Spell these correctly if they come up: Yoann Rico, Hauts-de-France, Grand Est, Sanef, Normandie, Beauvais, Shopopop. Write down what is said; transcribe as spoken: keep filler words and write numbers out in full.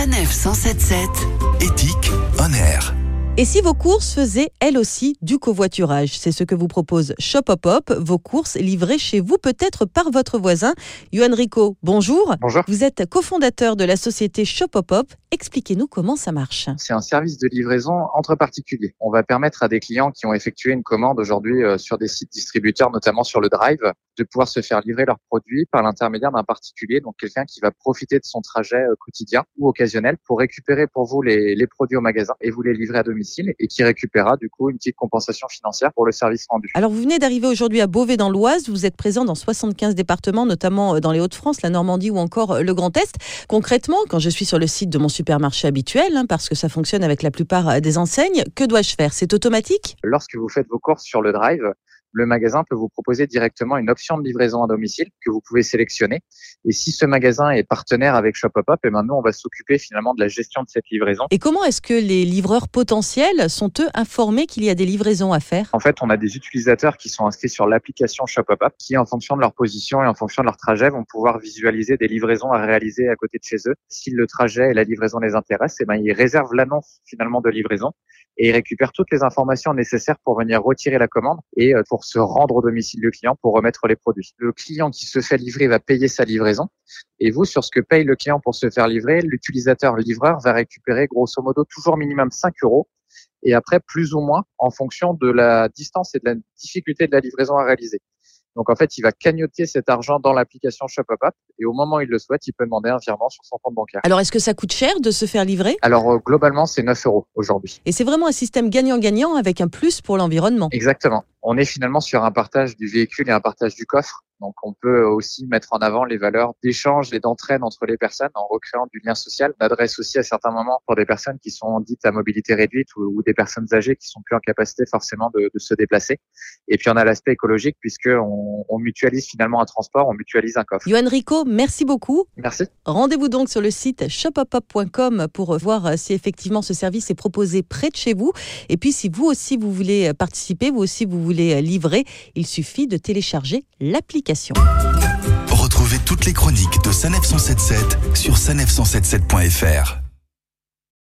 Sanef cent soixante-dix-sept, éthique on air. Et si vos courses faisaient, elles aussi, du covoiturage? C'est ce que vous propose Shopopop, vos courses livrées chez vous, peut-être par votre voisin. Yoann Rico, bonjour. Bonjour. Vous êtes cofondateur de la société Shopopop. Expliquez-nous comment ça marche. C'est un service de livraison entre particuliers. On va permettre à des clients qui ont effectué une commande aujourd'hui sur des sites distributeurs, notamment sur le drive, de pouvoir se faire livrer leurs produits par l'intermédiaire d'un particulier, donc quelqu'un qui va profiter de son trajet quotidien ou occasionnel pour récupérer pour vous les, les produits au magasin et vous les livrer à domicile, et qui récupérera du coup une petite compensation financière pour le service rendu. Alors vous venez d'arriver aujourd'hui à Beauvais dans l'Oise, vous êtes présent dans soixante-quinze départements, notamment dans les Hauts-de-France, la Normandie ou encore le Grand Est. Concrètement, quand je suis sur le site de mon supermarché habituel, hein, parce que ça fonctionne avec la plupart des enseignes, que dois-je faire? C'est automatique? Lorsque vous faites vos courses sur le drive, le magasin peut vous proposer directement une option de livraison à domicile que vous pouvez sélectionner. Et si ce magasin est partenaire avec Shopopop, et maintenant on va s'occuper finalement de la gestion de cette livraison. Et comment est-ce que les livreurs potentiels sont eux informés qu'il y a des livraisons à faire? En fait, on a des utilisateurs qui sont inscrits sur l'application Shopopop qui, en fonction de leur position et en fonction de leur trajet, vont pouvoir visualiser des livraisons à réaliser à côté de chez eux. Si le trajet et la livraison les intéressent, et ben ils réservent l'annonce finalement de livraison et ils récupèrent toutes les informations nécessaires pour venir retirer la commande et pour se rendre au domicile du client pour remettre les produits. Le client qui se fait livrer va payer sa livraison. Et vous, sur ce que paye le client pour se faire livrer, l'utilisateur livreur va récupérer grosso modo toujours minimum cinq euros. Et après, plus ou moins, en fonction de la distance et de la difficulté de la livraison à réaliser. Donc en fait, il va cagnoter cet argent dans l'application Shopopop et au moment où il le souhaite, il peut demander un virement sur son compte bancaire. Alors est-ce que ça coûte cher de se faire livrer? Alors euh, globalement, c'est neuf euros aujourd'hui. Et c'est vraiment un système gagnant-gagnant avec un plus pour l'environnement. Exactement. On est finalement sur un partage du véhicule et un partage du coffre. Donc on peut aussi mettre en avant les valeurs d'échange et d'entraide entre les personnes en recréant du lien social. On adresse aussi à certains moments pour des personnes qui sont dites à mobilité réduite ou, ou des personnes âgées qui sont plus en capacité forcément de, de se déplacer. Et puis on a l'aspect écologique puisqu'on on mutualise finalement un transport, on mutualise un coffre. Yoann Rico, merci beaucoup. Merci. Rendez-vous donc sur le site shopopop point com pour voir si effectivement ce service est proposé près de chez vous. Et puis si vous aussi vous voulez participer, vous aussi vous voulez livrer, il suffit de télécharger l'application. Retrouvez toutes les chroniques de Sanef cent soixante-dix-sept sur sanef cent soixante-dix-sept point fr.